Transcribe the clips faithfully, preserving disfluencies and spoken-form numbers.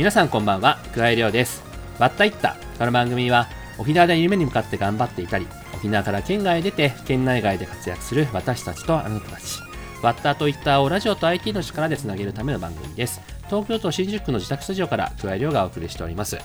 皆さんこんばんは、くわえりょうです。バッタイッタ、この番組は沖縄で夢に向かって頑張っていたり、沖縄から県外へ出て県内外で活躍する私たちとあなたたち、バッタとイッタをラジオと アイティー の力でつなげるための番組です。東京都新宿区の自宅スタジオからくわえりょうがお送りしております。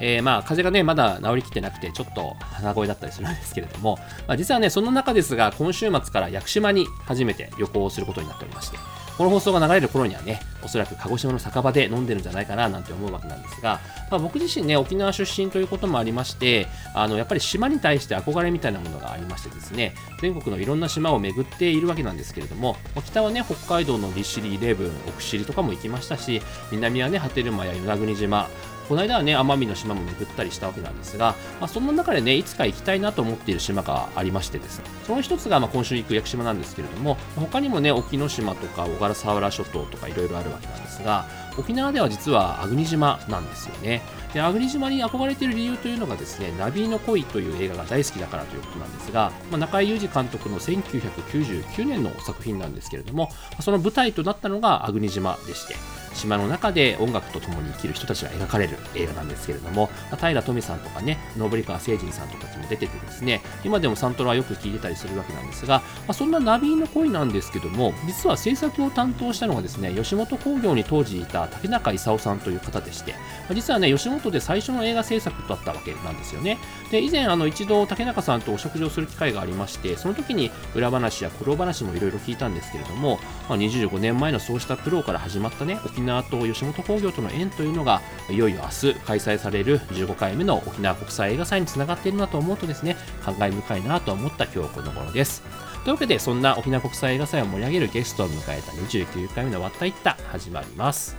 えー、まあ風邪がねまだ治りきってなくて、ちょっと鼻声だったりするんですけれども、まあ、実はねその中ですが、今週末から屋久島に初めて旅行をすることになっておりまして、この放送が流れる頃にはね、おそらく鹿児島の酒場で飲んでるんじゃないかななんて思うわけなんですが、まあ、僕自身ね沖縄出身ということもありまして、あのやっぱり島に対して憧れみたいなものがありましてですね、全国のいろんな島を巡っているわけなんですけれども、北はね北海道の利尻、礼文、奥尻とかも行きましたし、南はね波照間や与那国島、この間はね奄美の島も巡ったりしたわけなんですが、まあ、そんな中でねいつか行きたいなと思っている島がありましてですね、その一つがまあ今週行く屋久島なんですけれども、他にもね沖ノ島とか小笠原諸島とかいろいろあるわけなんですが、沖縄では実は粟国島なんですよね。で、粟国島に憧れている理由というのがですね、ナビの恋という映画が大好きだからということなんですが、まあ、中井雄二監督のせんきゅうひゃくきゅうじゅうきゅうねんの作品なんですけれども、その舞台となったのが粟国島でして、島の中で音楽と共に生きる人たちが描かれる映画なんですけれども、平富さんとかね、登川聖人さんとかも出ててですね、今でもサントラはよく聴いてたりするわけなんですが、まあ、そんなナビの恋なんですけども、実は制作を担当したのがですね、吉本興業に当時いた竹中勲さんという方でして、まあ、実はね吉本で最初の映画制作だったわけなんですよね。で、以前あの一度竹中さんとお食事をする機会がありまして、その時に裏話や苦労話もいろいろ聞いたんですけれども、まあ、にじゅうごねんまえのそうした苦労から始まったね沖縄と吉本興業との縁というのが、いよいよ明日開催されるじゅうごかいめの沖縄国際映画祭につながっているなと思うとですね、感慨深いなと思った今日この頃です。というわけで、そんな沖縄国際映画祭を盛り上げるゲストを迎えたにじゅうきゅうかいめのわったいった始まります。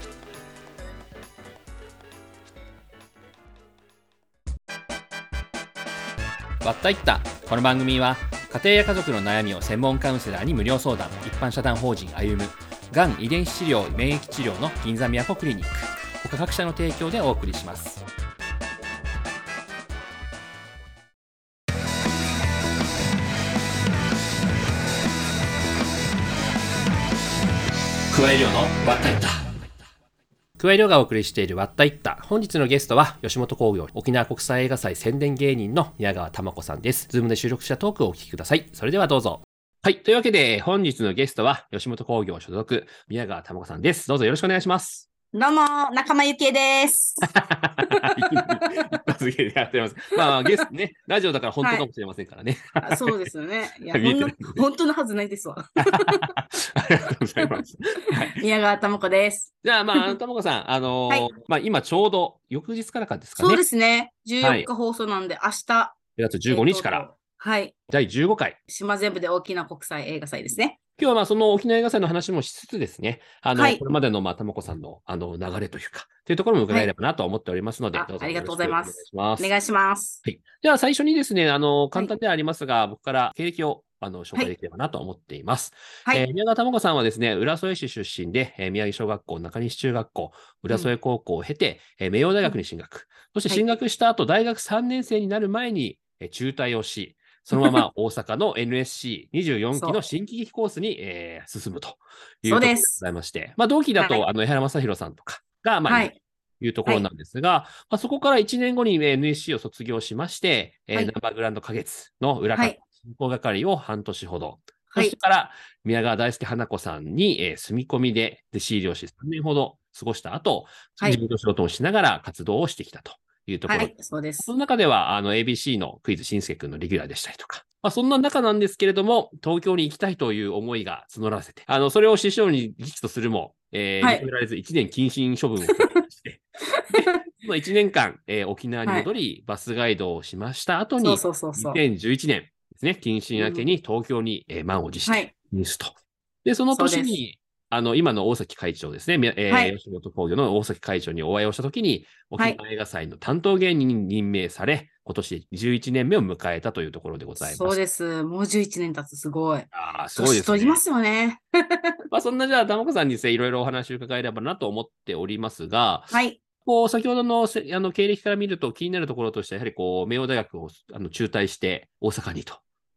わったいった、この番組は家庭や家族の悩みを専門カウンセラーに無料相談、一般社団法人歩むがん遺伝子治療免疫治療の銀座宮古クリニック他各社の提供でお送りします。くわえりょうのわったいった、くわえりょうがお送りしているわったいった。本日のゲストは吉本興業沖縄国際映画祭宣伝芸人の宮川玉子さんです。ズームで収録したトークをお聞きください。それではどうぞ。はい、というわけで本日のゲストは吉本興業所属宮川玉子さんです。どうぞよろしくお願いします。どうも仲間由紀恵です。一発芸でやってます。まあゲストね、ラジオだから本当かもしれませんからね。はい、そうですよね。いや本当のはずないですわ。ありがとうございます。はい、宮川玉子です。じゃあまあ玉子さん、あのーはい、まあ今ちょうど翌日からかですかね。そうですね。じゅうよっか放送なんで、はい、明日。じゅうごにちから。えーはい、だいじゅうごかい島全部で大きな国際映画祭ですね。今日はまあその沖縄映画祭の話もしつつですね、あの、はい、これまでのまあ玉子さんのあの流れというかというところも伺えればなと思っておりますので、はい、どうぞよろしくお願いします。ありがとうございます。お願いします。はい、では最初にですね、あの簡単ではありますが、はい、僕から経歴をあの紹介できればなと思っています。はい、えー、宮川玉子さんはですね、浦添市出身で、えー、宮城小学校、中西中学校、浦添高校を経て、うん、えー、明王大学に進学、うん、そして進学した後、はい、大学さんねん生になる前に、えー、中退をし、そのまま大阪の エヌエスシーにじゅうよんきの新喜劇コースに、えー、進むということでございまして、まあ、同期だと、はい、あの江原正宏さんとかが、まあはい、いうところなんですが、はいまあ、そこからいちねんごに エヌエスシー を卒業しまして、はいえー、ナンバーグランド花月の裏方、はい、進行係を半年ほど、はい、そしてから宮川大輔花子さんに、えー、住み込みで弟子入りをしさんねんほど過ごした後、自分の仕事をしながら活動をしてきたと。いうところで、はい、そうです。その中ではあの エービーシー のクイズしんすけくんのレギュラーでしたりとか、まあ、そんな中なんですけれども、東京に行きたいという思いが募らせて、あのそれを師匠に激とするも、えーはい、認められずいちねん謹慎処分をしてそのいちねんかん、えー、沖縄に戻り、はい、バスガイドをしました後にそうそうそうそうにせんじゅういちねんですね、謹慎明けに東京に、うんえー、満を持してニュースと、はい、でその年にあの今の大崎会長ですね、えーはい、吉本興業の大崎会長にお会いをしたときに、沖縄映画祭の担当芸人に任命され、はい、今年じゅういちねんめを迎えたというところでございます。そうです。もうじゅういちねん経つ、すごい。ああ、そうですね。年取りますよね。まあそんなじゃあ、玉子さんにですね、いろいろお話を伺えればなと思っておりますが、はい。こう先ほど の, あの経歴から見ると気になるところとしては、やはりこう明王大学をあの中退して大阪にと。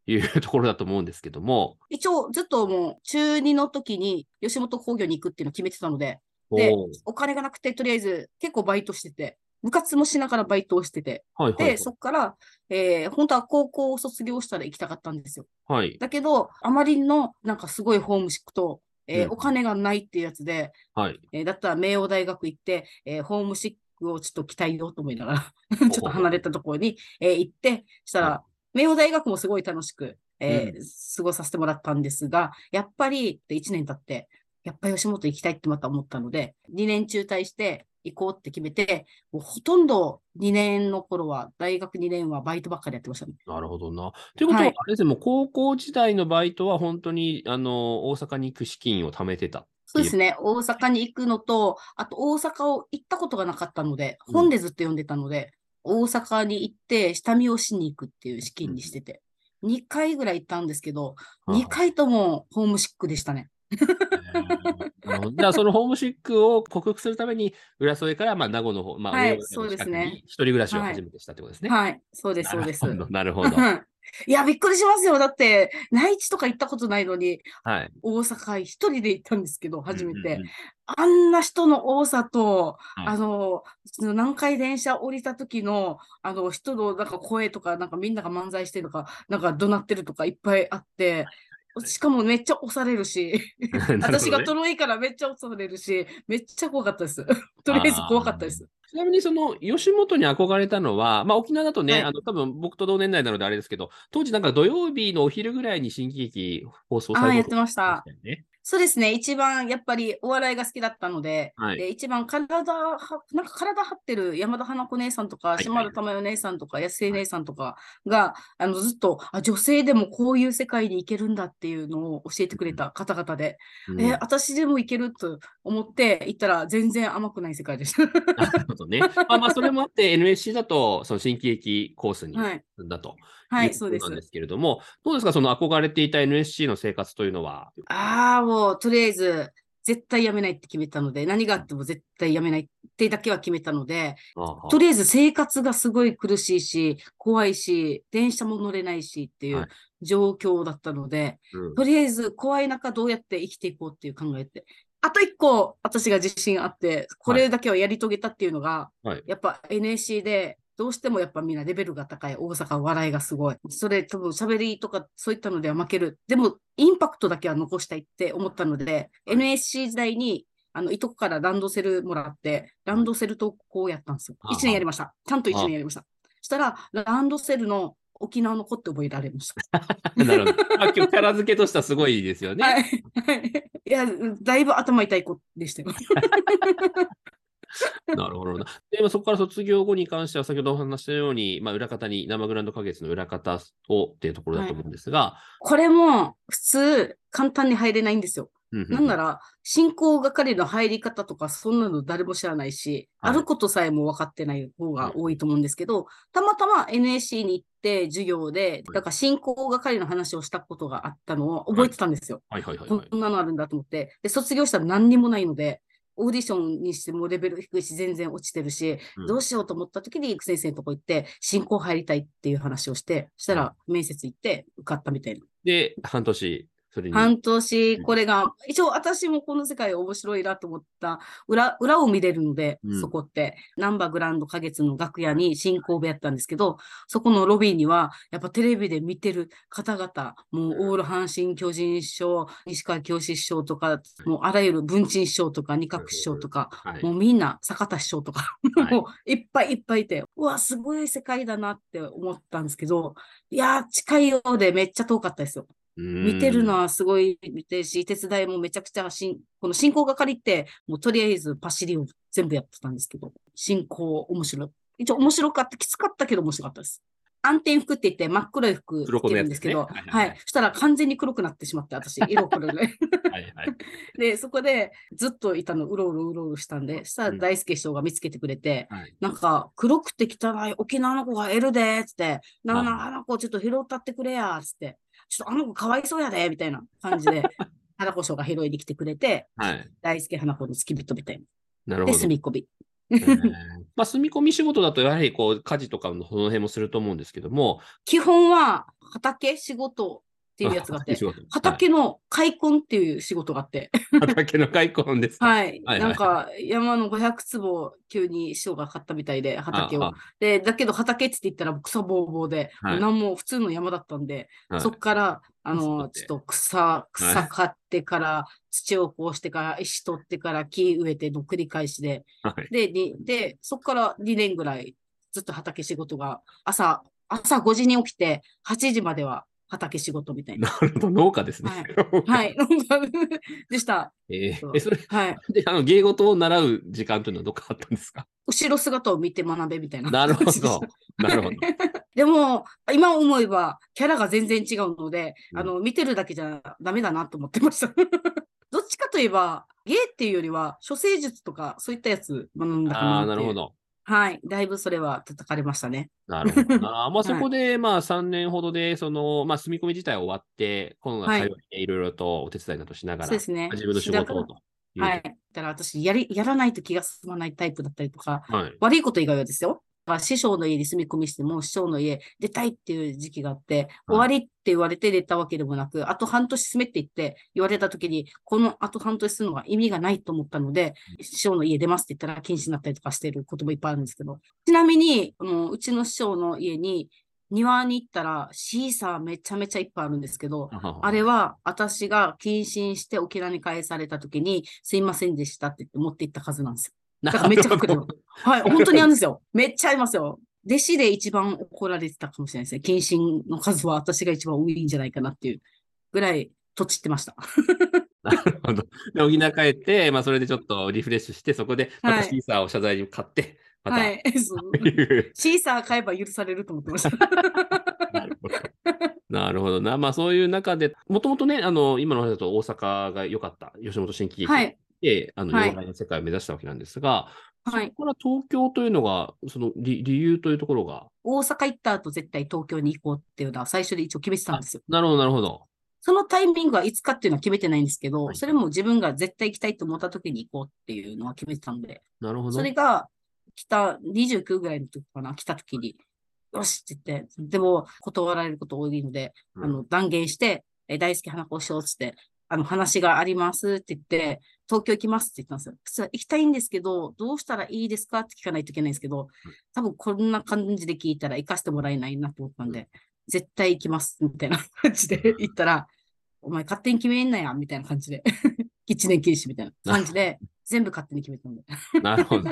いうところだと思うんですけども、一応ずっともう中にの時に吉本興業に行くっていうのを決めてたので、で、お金がなくて、とりあえず結構バイトしてて、部活もしながらバイトをしてて、はいはいはい、で、そこから、えー、本当は高校を卒業したら行きたかったんですよ。はい、だけど、あまりのなんかすごいホームシックと、えーうん、お金がないっていうやつで、はいえー、だったら明王大学行って、えー、ホームシックをちょっと鍛えようと思いながら、ちょっと離れたところに、えー、行って、したら、はい、明王大学もすごい楽しく、えーうん、過ごさせてもらったんですが、やっぱりいちねん経って、やっぱり吉本行きたいってまた思ったので、にねん中退して行こうって決めて、もうほとんどにねんの頃は、大学にねんはバイトばっかりやってましたね。なるほどな。ということは、はい、あれですね、もう高校時代のバイトは本当にあの大阪に行く資金を貯めてた。そうですね、大阪に行くのと、あと大阪を行ったことがなかったので、本でずっと読んでたので、うん、大阪に行って下見をしに行くっていう資金にしてて、うん、にかいぐらい行ったんですけど、にかいともホームシックでしたね。じゃあそのホームシックを克服するために浦添からまあ名護の方、まあ、はい、そうですね、一人暮らしを初めてしたってことですね。はい、はい、そうですそうです。なるほど。いや、びっくりしますよ。だって内地とか行ったことないのに、はい、大阪一人で行ったんですけど初めて、うんうんうん、あんな人の多さと、はい、あの何回電車降りた時のあの人のなんか声とか、なんかみんなが漫才してるとか、なんか怒鳴ってるとかいっぱいあって。しかもめっちゃ押されるしる、ね、私がとろいからめっちゃ押されるし、めっちゃ怖かったです。とりあえず怖かったです。ちなみにその吉本に憧れたのは、まあ、沖縄だとね、はい、あの多分僕と同年代なのであれですけど、当時なんか土曜日のお昼ぐらいに新喜劇放送されて、ね、やってました。そうですね、一番やっぱりお笑いが好きだったので、はい、で一番体はなんか体張ってる山田花子姉さんとか、はいはい、島田珠代姉さんとか、安江姉さんとかが、あのずっとあ女性でもこういう世界に行けるんだっていうのを教えてくれた方々で、うん、えー、私でも行けると思って行ったら全然甘くない世界でした。なるほどね。まあまあそれもあって エヌエスシー だとその新喜劇コースに進んだと、はいはい、そうです。なんですけれども、どうですか、その憧れていた エヌエスシー の生活というのは。ああ、もうとりあえず絶対やめないって決めたので、何があっても絶対やめないってだけは決めたので、ああ、とりあえず生活がすごい苦しいし、怖いし、電車も乗れないしっていう状況だったので、はいうん、とりあえず怖い中どうやって生きていこうっていう考えて、あと一個私が自信あって、これだけはやり遂げたっていうのが、はい、やっぱ エヌエスシー で、どうしてもやっぱみんなレベルが高い、大阪笑いがすごい、それ多分喋りとかそういったのでは負ける、でもインパクトだけは残したいって思ったので、エヌエスシー 時代にあのいとこからランドセルもらって、ランドセル投稿やったんですよ。いちねんやりました、ちゃんといちねんやりました。したらランドセルの沖縄の子って覚えられました。なるほど。まあ、今日キャラ付けとしてはすごいですよね。はい、はい、いや、だいぶ頭痛い子でしたよ。なるほどな。で、そこから卒業後に関しては、先ほどお話したように、まあ、裏方に生グランド花月の裏方をっていうところだと思うんですが、はい、これも普通簡単に入れないんですよ。なんなら進行係の入り方とかそんなの誰も知らないし、はい、あることさえも分かってない方が多いと思うんですけど、はい、たまたま エヌエスシー に行って授業でだから進行係の話をしたことがあったのを覚えてたんですよ。こんなのあるんだと思って、で卒業したら何にもないので、オーディションにしてもレベル低いし全然落ちてるし、うん、どうしようと思った時に育先生のとこ行って進行入りたいっていう話をして、したら面接行って受かったみたいな。で半年それに半年これが、うん、一応私もこの世界面白いなと思った 裏, 裏を見れるので、うん、そこってなんばグランド花月の楽屋に進行部やったんですけど、そこのロビーにはやっぱテレビで見てる方々、もうオール阪神巨人師匠、西川きよし師匠とか、もうあらゆる文鎮師匠とか二角師匠とか、はい、もうみんな坂田師匠とか、はい、もういっぱいいっぱいいて、うわすごい世界だなって思ったんですけど、いや近いようでめっちゃ遠かったですよ。見てるのはすごい見てるし、手伝いもめちゃくちゃし、この進行係ってもうとりあえずパシリを全部やってたんですけど、進行面白い、一応面白かった、きつかったけど面白かったです。暗転服って言って真っ黒い服着てるんですけど、ね、はい、はい、そしたら完全に黒くなってしまって、私色黒いはい、はい、でそこでずっといたの、うろうろうろうろしたんで、したら大輔師匠が見つけてくれて、うん、なんか黒くて汚い沖縄の子がいるでーっつって、なあなあ、あの子ちょっと拾ったってくれやーっつって、ちょっとあの子かわいそうやでみたいな感じで花子賞が拾いに来てくれて、はい、大輔花子の付き人みたいな。なるほど。で住み込みえーまあ、住み込み仕事だとやはりこう家事とかのその辺もすると思うんですけども、基本は畑仕事っていうやつがあって、畑の開墾っていう仕事があって。畑の開墾ですか。はい。なんか、山のごひゃくつぼ、急に師匠が買ったみたいで、畑を。で、だけど畑って言ったら草ぼうぼうで、はい、何も普通の山だったんで、はい、そっから、あの、ちょっと草、草買ってから、はい、土をこうしてから、石取ってから、木植えての繰り返しで、はい、で、で、そっからにねんぐらい、ずっと畑仕事が、朝、朝ごじに起きて、はちじまでは、畑仕事みたいな。なるほど、農家ですね。はい、農家でした。ええ、それ、はい。で、あの、芸事を習う時間というのはどっかあったんですか？後ろ姿を見て学べみたいな。なるほど、なるほど。でも、今思えば、キャラが全然違うので、あの、見てるだけじゃダメだなと思ってました。どっちかといえば、芸っていうよりは、処世術とか、そういったやつ学んだかな。ああ、なるほど。はい。だいぶそれは叩かれましたね。なるほどな。まあそこで、はい、まあさんねんほどで、その、まあ住み込み自体終わって、今度は通っていろいろとお手伝いなどしながら、そうですね、自分の仕事をと。はい。だから私やり、やらないと気が進まないタイプだったりとか、はい、悪いこと以外はですよ。師匠の家に住み込みしても、師匠の家出たいっていう時期があって、終わりって言われて出たわけでもなく、あと半年住めって言って言われた時に、このあと半年するのは意味がないと思ったので、師匠の家出ますって言ったら禁止になったりとかしてることもいっぱいあるんですけど。ちなみに、うちの師匠の家に庭に行ったらシーサーめちゃめちゃいっぱいあるんですけど、あれは私が謹慎して沖縄に返された時に、すいませんでしたって言って持って行った数なんですよ。だからめっちゃ隠れる。はい、本当にあるんですよ。めっちゃありますよ。弟子で一番怒られてたかもしれないですね。謹慎の数は私が一番多いんじゃないかなっていうぐらい、とちってました。なるほど。で、沖縄帰って、まあ、それでちょっとリフレッシュして、そこで、またシーサーを謝罪に買って、また、はい。シーサー買えば許されると思ってました。なるほど。なるほどな。まあ、そういう中で、もともとね、あの、今の話だと大阪が良かった、吉本新喜劇。はい。で、あの、洋画の世界を目指したわけなんですが、はい、そこから東京というのが、その 理, 理由というところが。大阪行った後、絶対東京に行こうっていうのは、最初で一応決めてたんですよ。なるほど、なるほど。そのタイミングはいつかっていうのは決めてないんですけど、はい、それも自分が絶対行きたいと思った時に行こうっていうのは決めてたんで、なるほど。それが、来た、にじゅうきゅうぐらいの時かな、来た時に、よしって言って、でも断られること多いので、うん、あの断言して、え大好き花子師匠つって、あの話がありますって言って、東京行きますって言ったんですよ。普通は行きたいんですけど、どうしたらいいですかって聞かないといけないんですけど、多分こんな感じで聞いたら行かせてもらえないなと思ったんで、絶対行きますみたいな感じで言ったら、お前勝手に決めんなやみたいな感じで、一年禁止みたいな感じで、全部勝手に決めたんで。なるほど。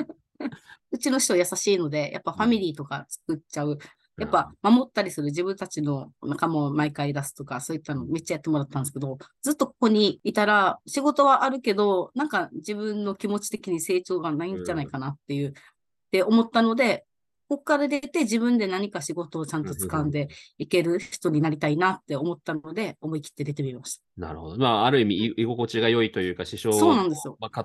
うちの人優しいので、やっぱファミリーとか作っちゃう。やっぱ守ったりする自分たちの仲間を毎回出すとか、そういったのめっちゃやってもらったんですけど、ずっとここにいたら仕事はあるけど、なんか自分の気持ち的に成長がないんじゃないかなっていう、って思ったので、ここから出て自分で何か仕事をちゃんと掴んでいける人になりたいなって思ったので、思い切って出てみました。なるほど。まあ、ある意味居心地が良いというか、師匠の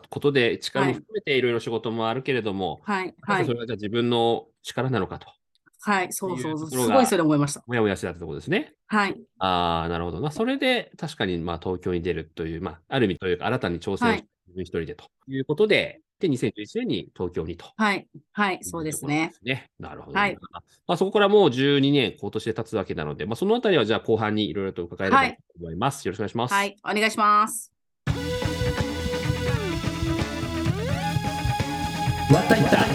ことで力も含めていろいろ仕事もあるけれども、はいはい、それがじゃあ自分の力なのかと。はい、そうそうそう。すごいそれ思いました。もやもやしてたってところですね。はい。ああ、なるほど。まあ、それで確かに、まあ、東京に出るという、まあ、ある意味というか、新たに挑戦して、自分一人でということで、で、にせんじゅういちねんに東京にと。はい、はい、そうですね。なるほど。はい。まあ、そこからもうじゅうにねん、今年で経つわけなので、まあ、そのあたりは、じゃあ、後半にいろいろと伺えればと思います。よろしくお願いします。はい、お願いします。わたいた。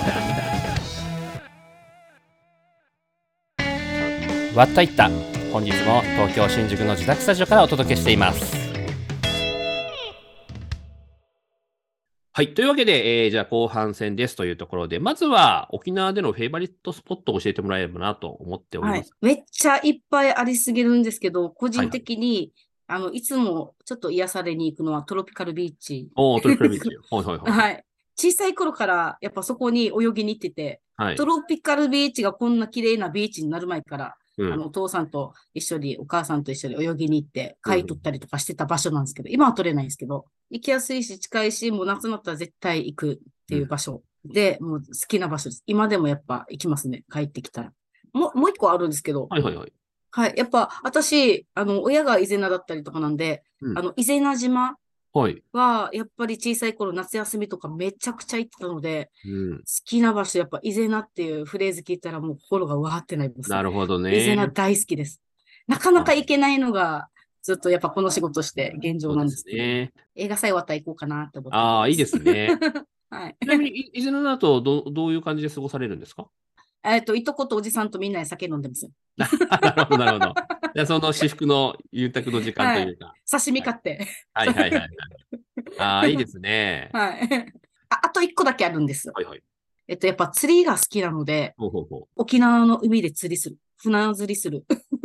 わったいった。本日も東京新宿の自宅スタジオからお届けしています。はい。というわけで、えー、じゃあ後半戦ですというところで、まずは沖縄でのフェイバリットスポットを教えてもらえればなと思っております。はい、めっちゃいっぱいありすぎるんですけど、個人的に、はい、あの、いつもちょっと癒されに行くのはトロピカルビーチ。おー、トロピカルビーチ。はいはいはい。はい。小さい頃からやっぱそこに泳ぎに行ってて、はい、トロピカルビーチがこんな綺麗なビーチになる前から、うん、あのお父さんと一緒に、お母さんと一緒に泳ぎに行って、貝取ったりとかしてた場所なんですけど、うん、今は取れないんですけど、行きやすいし、近いし、もう夏になったら絶対行くっていう場所で、うん、もう好きな場所です。今でもやっぱ行きますね、帰ってきたら。もう、もう一個あるんですけど、はいはいはい。はい、やっぱ私、あの、親が伊是名だったりとかなんで、うん、あの、伊是名島は、やっぱり小さい頃夏休みとかめちゃくちゃ行ってたので、うん、好きな場所、やっぱ伊是名っていうフレーズ聞いたらもう心がわーってなります、ね。なるほどね。伊是名大好きです。なかなか行けないのがずっとやっぱこの仕事して現状なんですけど、そうですね、映画祭終わったら行こうかなって思ってます。ああ、いいですね。はい、ちなみに、いずれだと ど, どういう感じで過ごされるんですか？えっと、いとことおじさんとみんなで酒飲んでます。なるほど、なるほど。じゃあその至福のゆうたくの時間というか。はい、刺身買って。はいはいはい、はい。ああ、いいですね。はい。あ, あと一個だけあるんです。はいはい。えっと、やっぱ釣りが好きなので、ほうほうほう、沖縄の海で釣りする。船釣りする。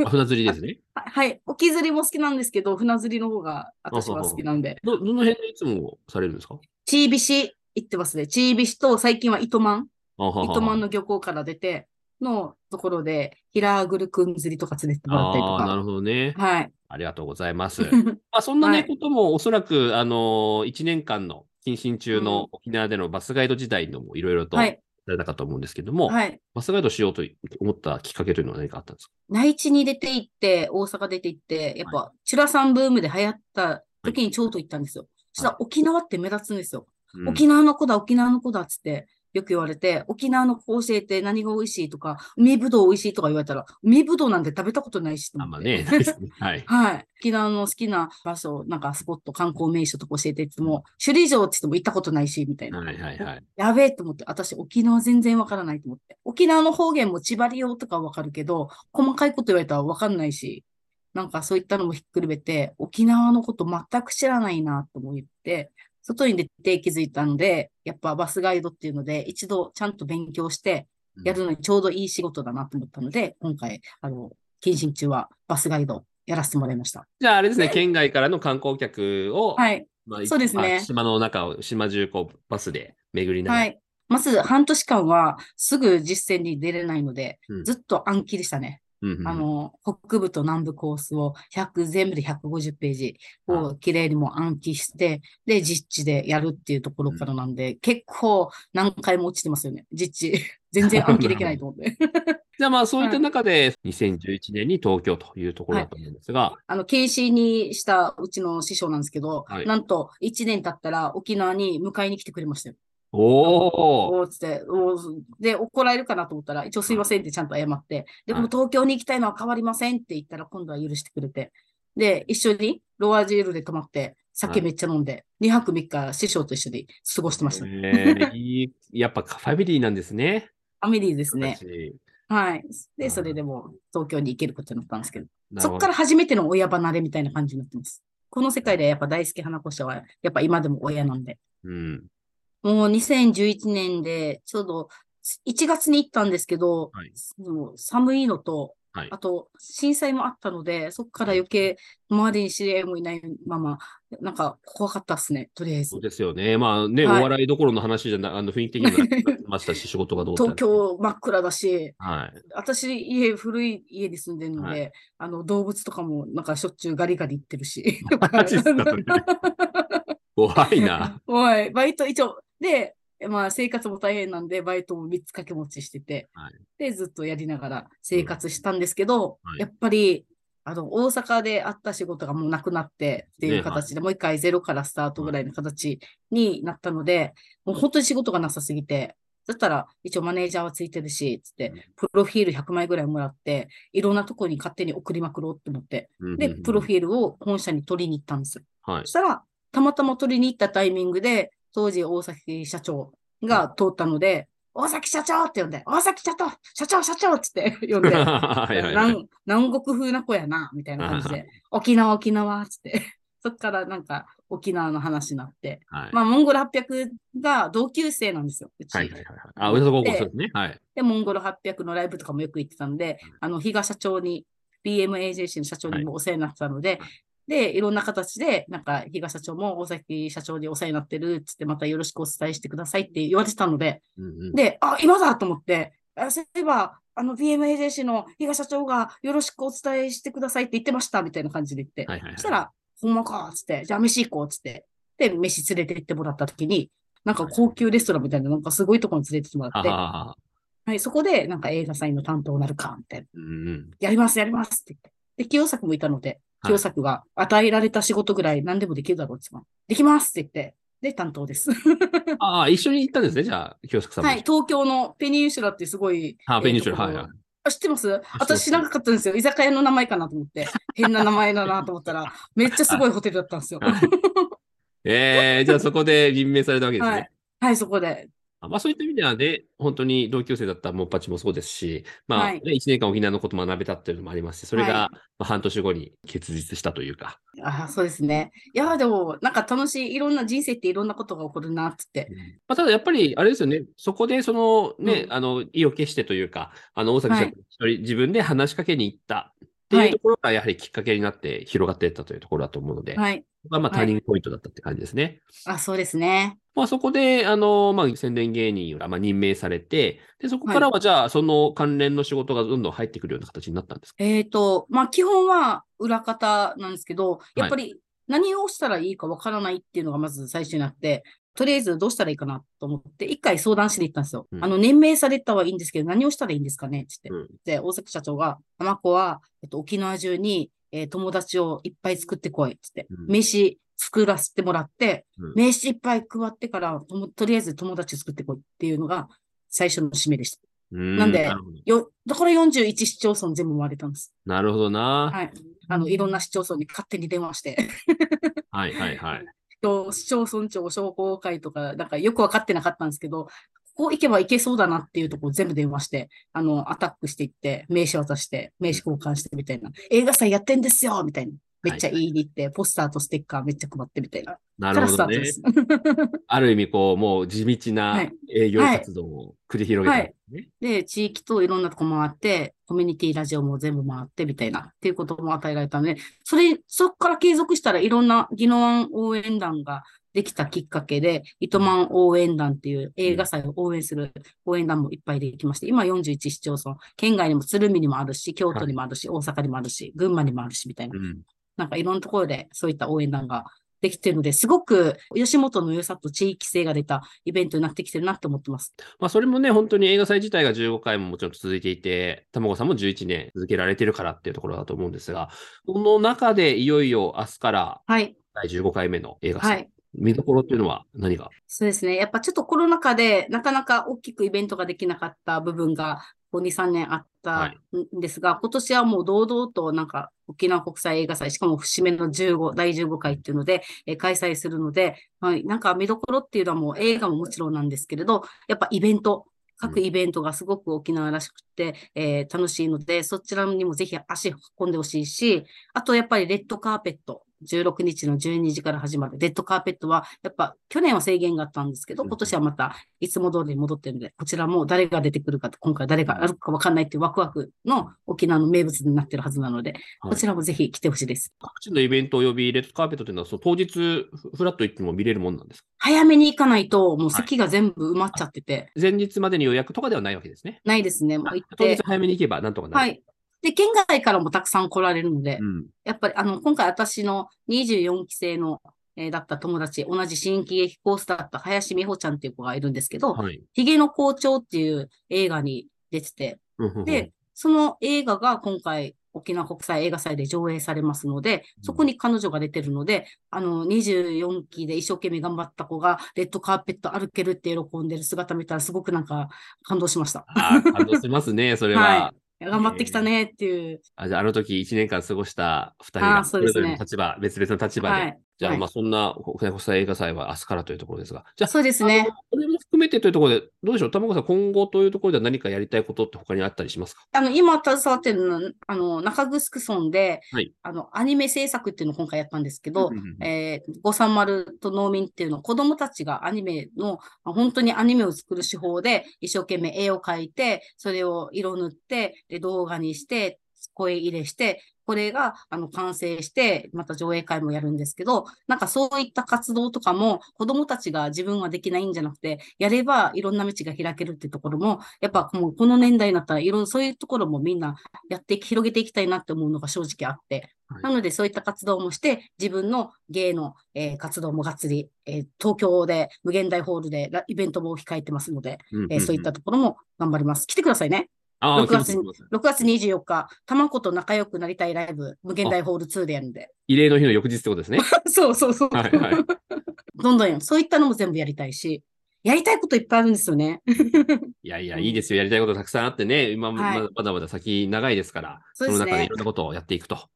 船釣りですね。はい。沖釣りも好きなんですけど、船釣りの方が私は好きなんで。ほうほうほう ど, どの辺でいつもされるんですか？チービシ行ってますね。チービシと最近は糸満。糸満の漁港から出てのところでヒラグルクン釣りとか釣れてもらったりとか。あ、なるほどね。はい。ありがとうございます。まあ、そんなね、はい、こともおそらくあのいちねんかんの謹慎中の沖縄でのバスガイド時代のもいろいろとされたかと思うんですけども、はいはい、バスガイドしようと思ったきっかけというのは何かあったんですか？内地に出て行って大阪出て行ってやっぱ、はい、チュラさんブームで流行った時にちょうど行ったんですよ。はい、そしたら沖縄って目立つんですよ。はい、沖縄の子だ沖縄の子だっつって。よく言われて、沖縄の構成って何が美味しいとか、海ぶどう美味しいとか言われたら、海ぶどうなんて食べたことないし。あんまね、ないですね。はい。はい。沖縄の好きな場所、なんかスポット、観光名所とか教えてっても、首里城って言っても行ったことないし、みたいな。はいはいはい。やべえと思って、私沖縄全然わからないと思って。沖縄の方言も千葉利用とかわかるけど、細かいこと言われたらわかんないし、なんかそういったのもひっくるめて、沖縄のこと全く知らないなと思って、外に出て気づいたので、やっぱバスガイドっていうので、一度ちゃんと勉強してやるのにちょうどいい仕事だなと思ったので、うん、今回、あの、謹慎中はバスガイドやらせてもらいました。じゃあ、あれですね、県外からの観光客を、はい、まあ、そうですね。島の中を、島中こう、バスで巡りながら。はい。まず半年間はすぐ実践に出れないので、うん、ずっと暗記でしたね。うんうんうん、あの北部と南部コースをひゃく全部でひゃくごじゅっページをきれいにも暗記して、で、実地でやるっていうところからなんで、うん、結構何回も落ちてますよね、実地。全然暗記できないと思って。じゃあまあそういった中で、はい、にせんじゅういちねんに東京というところだと思うんですが。はい、あの、禁止にしたうちの師匠なんですけど、はい、なんといちねん経ったら沖縄に迎えに来てくれましたよ。おーつっておーで怒られるかなと思ったら一応すいませんってちゃんと謝ってでも東京に行きたいのは変わりませんって言ったら今度は許してくれてで一緒にロアジュールで泊まって酒めっちゃ飲んで、はい、にはくみっか師匠と一緒に過ごしてました、えー、いいやっぱファミリーなんですねファミリーですねはいでそれでも東京に行けることになったんですけどそこから初めての親離れみたいな感じになってますこの世界でやっぱ大好き花子社はやっぱ今でも親なんでうんもうにせんじゅういちねんでちょうどいちがつに行ったんですけど、はい、寒いのと、はい、あと震災もあったのでそこから余計周りに知り合いもいないままなんか怖かったですねとりあえずそうですよねまあね、はい、お笑いどころの話じゃなあの雰囲気的になってましたし仕事がどうだった東京真っ暗だし、はい、私家古い家に住んでるので、はい、あの動物とかもなんかしょっちゅうガリガリ行ってるし怖いな怖いバイト一応で、まあ、生活も大変なんで、バイトもみっつ掛け持ちしてて、はい、で、ずっとやりながら生活したんですけど、うんはい、やっぱり、あの、大阪であった仕事がもうなくなってっていう形で、ねはい、もう一回ゼロからスタートぐらいの形になったので、うん、もう本当に仕事がなさすぎて、だったら一応マネージャーはついてるし、つって、プロフィールひゃくまいぐらいもらって、いろんなところに勝手に送りまくろうと思って、うん、で、プロフィールを本社に取りに行ったんですよ。はい、そしたら、たまたま取りに行ったタイミングで、当時大崎社長が通ったので、うん、大崎社長って呼んで、大崎社長、社長、社長って呼んで、はいはいはい、南国風な子やな、みたいな感じで、沖縄、沖縄って、そっからなんか沖縄の話になって、はい、まあ、モンゴルはっぴゃくが同級生なんですよ、うち。はいはいはい。あ、上田高校ですね。はい。で、モンゴルはっぴゃくのライブとかもよく行ってたんで、あの、比嘉社長に、ビーエムエージェーシー の社長にもお世話になってたので、はいで、いろんな形で、なんか、比嘉社長も大崎社長にお世話になってる、つって、またよろしくお伝えしてくださいって言われてたので、うんうん、で、あ、今だと思って、あそういえば、あの、ビーエムエージェーシー の比嘉社長がよろしくお伝えしてくださいって言ってました、みたいな感じで言って、はいはいはい、そしたら、ほんまか、つって、じゃあ飯行こう、つって、で、飯連れて行ってもらった時に、なんか高級レストランみたいな、なんかすごいところに連れてってもらって、はい、そこで、なんか映画祭の担当になるか、みたいな、うんうん。やります、やりますって言って。で、清作もいたので、清作が与えられた仕事ぐらい何でもできるだろうって、はい、できますって言って、で、担当です。ああ、一緒に行ったんですね、じゃあ、清作さんも。はい、東京のペニンシュラってすごい。ああ、ペニンシュラ、はいはい。あ、知ってます？私知らなかったんですよ。居酒屋の名前かなと思って。変な名前だなと思ったら、めっちゃすごいホテルだったんですよ。えー、じゃあそこで任命されたわけですね。はい、はい、そこで。まあそういった意味ではね、本当に同級生だったモンパチもそうですし、まあ、ね、はい、いちねんかん沖縄のことを学べたっていうのもありまして、それが半年後に結実したというか。はい、あ、そうですね。いや、でも、なんか楽しい、いろんな人生っていろんなことが起こるなって。うん、まあ、ただやっぱり、あれですよね、そこでそのね、うん、あの、意を決してというか、あの、大崎さん一人、はい、自分で話しかけに行ったっていうところが、やはりきっかけになって広がっていったというところだと思うので、はい。まあ、まあターニングポイントだったって感じですね。はい、あ、そうですね。まあ、そこで、あの、まあ、宣伝芸人が、まあ、任命されて、で、そこからは、じゃあ、その関連の仕事がどんどん入ってくるような形になったんですか？はい、えっと、まあ、基本は裏方なんですけど、やっぱり何をしたらいいかわからないっていうのがまず最初になって、とりあえずどうしたらいいかなと思って、一回相談しに行ったんですよ。うん、あの、任命されたはいいんですけど、何をしたらいいんですかねって言って。うん、で、大崎社長が、あまこは、えっと、沖縄中に、えー、友達をいっぱい作ってこいって言って、うん、名刺作らせてもらって、うん、名刺いっぱい配ってからと、とりあえず友達を作ってこいっていうのが最初の締めでした。んなんで、なよ、だからよんじゅういち市町村全部回れたんです。なるほどな。はい。あの、いろんな市町村に勝手に電話して。はいはいはい。市町村長商工会とか、なんかよくわかってなかったんですけど、ここ行けば行けそうだなっていうところを全部電話して、あの、アタックしていって、名刺渡して、名刺交換してみたいな。映画祭やってんですよみたいな。めっちゃ言いに行って、はい、ポスターとステッカーめっちゃ配ってみたいな。なるほどね。ある意味、こう、もう地道な営業活動を繰り広げて、ね、はいはい。で、地域といろんなとこ回って、コミュニティラジオも全部回ってみたいな、っていうことも与えられたので、それ、そこから継続したらいろんな宜野湾応援団ができたきっかけで、糸満応援団っていう映画祭を応援する応援団もいっぱいできまして、今よんじゅういち市町村、県外にも鶴見にもあるし、京都にもあるし、はい、大阪にもあるし、群馬にもあるし、みたいな。うん、なんかいろんなところでそういった応援団ができているので、すごく吉本の良さと地域性が出たイベントになってきてるなと思ってます。まあそれもね、本当に映画祭自体がじゅうごかいももちろん続いていて、たまごさんもじゅういちねん続けられてるからっていうところだと思うんですが、この中でいよいよ明日からだいじゅうごかいめの映画祭、はい、見どころっていうのは何が？そうですね。やっぱちょっとコロナ禍でなかなか大きくイベントができなかった部分がここに、さんねんあったんですが、はい、今年はもう堂々となんか沖縄国際映画祭、しかも節目のだいじゅうごかいっていうので、えー、開催するので、はい、なんか見どころっていうのはもう映画ももちろんなんですけれど、やっぱイベント、各イベントがすごく沖縄らしくて、うん、えー、楽しいので、そちらにもぜひ足運んでほしいし、あとやっぱりレッドカーペット。じゅうろくにちのじゅうにじから始まるレッドカーペットは、やっぱ去年は制限があったんですけど、今年はまたいつも通りに戻ってるので、こちらも誰が出てくるかと、今回誰があるかわかんないっていうワクワクの沖縄の名物になってるはずなので、こちらもぜひ来てほしいです。はい、各地のイベントおよびレッドカーペットというのは、その当日フラッと行っても見れるもんなんですか？早めに行かないと、もう席が全部埋まっちゃってて、はい、前日までに予約とかではないわけですね。ないですね。もう行って当日早めに行けばなんとかなる。はい、で、県外からもたくさん来られるので、うん、やっぱりあの、今回私のにじゅうよんきせいの、えー、だった友達、同じ新喜劇コースだった林美穂ちゃんっていう子がいるんですけど、はい、ヒゲの校長っていう映画に出てて、で、その映画が今回沖縄国際映画祭で上映されますので、そこに彼女が出てるので、あの、にじゅうよんきで一生懸命頑張った子が、レッドカーペット歩けるって喜んでる姿見たら、すごくなんか感動しました。あ、感動しますね、それは。はい、頑張ってきたねっていう。えー、あ、じゃあ、あの時いちねんかん過ごしたふたりが、それぞれの立場、ね、別々の立場で。はい、じゃあ、はい、まあそんな国際国際映画祭は明日からというところですが。じゃあ、そうですね。それも含めてというところで、どうでしょう、たまごさん、今後というところでは何かやりたいことって他にあったりしますか？あの、今携わってるのは、あの、中城村で、はい、あの、アニメ制作っていうのを今回やったんですけど、えー、ごさんまると農民っていうのを子供たちがアニメの、本当にアニメを作る手法で、一生懸命絵を描いて、それを色塗って、で動画にして、声入れして、これがあの完成して、また上映会もやるんですけど、なんかそういった活動とかも、子どもたちが自分はできないんじゃなくて、やればいろんな道が開けるっていうところも、やっぱもうこの年代になったらいろん、そういうところもみんなやって、広げていきたいなって思うのが正直あって、はい、なのでそういった活動もして、自分の芸の、えー、活動もがっつり、えー、東京で無限大ホールでイベントも控えてますので、そういったところも頑張ります。来てくださいね。ろくがつにじゅうよっか、たまこと仲良くなりたいライブ、無限大ホールツーでやるんで。異例の日の翌日ってことですね。そうそうそう。はいはい、どんどん、そういったのも全部やりたいし、やりたいこといっぱいあるんですよね。いやいや、いいですよ。やりたいことたくさんあってね、今も、はい、まだまだ先長いですから、そ, すね、その中でいろんなことをやっていくと。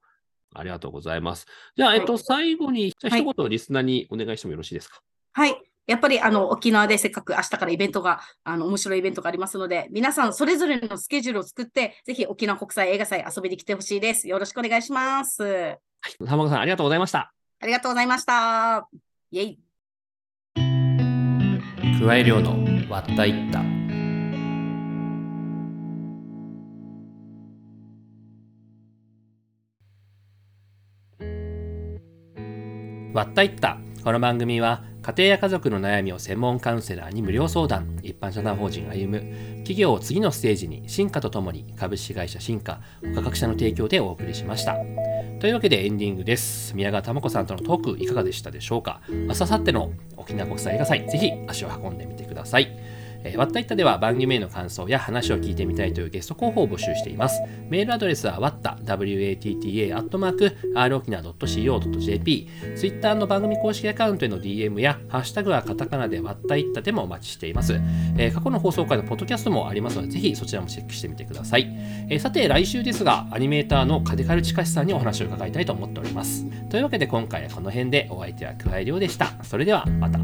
ありがとうございます。じゃあ、はい、えっと、最後に、じゃあ一言リスナーにお願いしてもよろしいですか？はい。やっぱり、あの、沖縄でせっかく明日からイベントが、あの、面白いイベントがありますので、皆さんそれぞれのスケジュールを作って、ぜひ沖縄国際映画祭遊びに来てほしいです。よろしくお願いします。はい。玉子さん、ありがとうございました。ありがとうございました。イェイ。桑井亮のわったいった。わったいった。この番組は家庭や家族の悩みを専門カウンセラーに無料相談、一般社団法人歩む、企業を次のステージに進化とともに株式会社進化、他各社の提供でお送りしました。というわけでエンディングです。宮川玉子さんとのトークいかがでしたでしょうか。明日、明後日の沖縄国際映画祭、ぜひ足を運んでみてください。えー、わったいったでは番組への感想や話を聞いてみたいというゲスト候補を募集しています。メールアドレスは ワッタ ダブリューエーティーティーエー アットマーク アールオキナ ドット シーオー ドット ジェーピー、 Twitter の番組公式アカウントへの ディーエム やハッシュタグはカタカナでわったいったでもお待ちしています。えー、過去の放送回のポッドキャストもありますので、ぜひそちらもチェックしてみてください。えー、さて来週ですが、アニメーターのカデカルチカシさんにお話を伺いたいと思っております。というわけで今回はこの辺で、お相手は桑井亮でした。それではまた。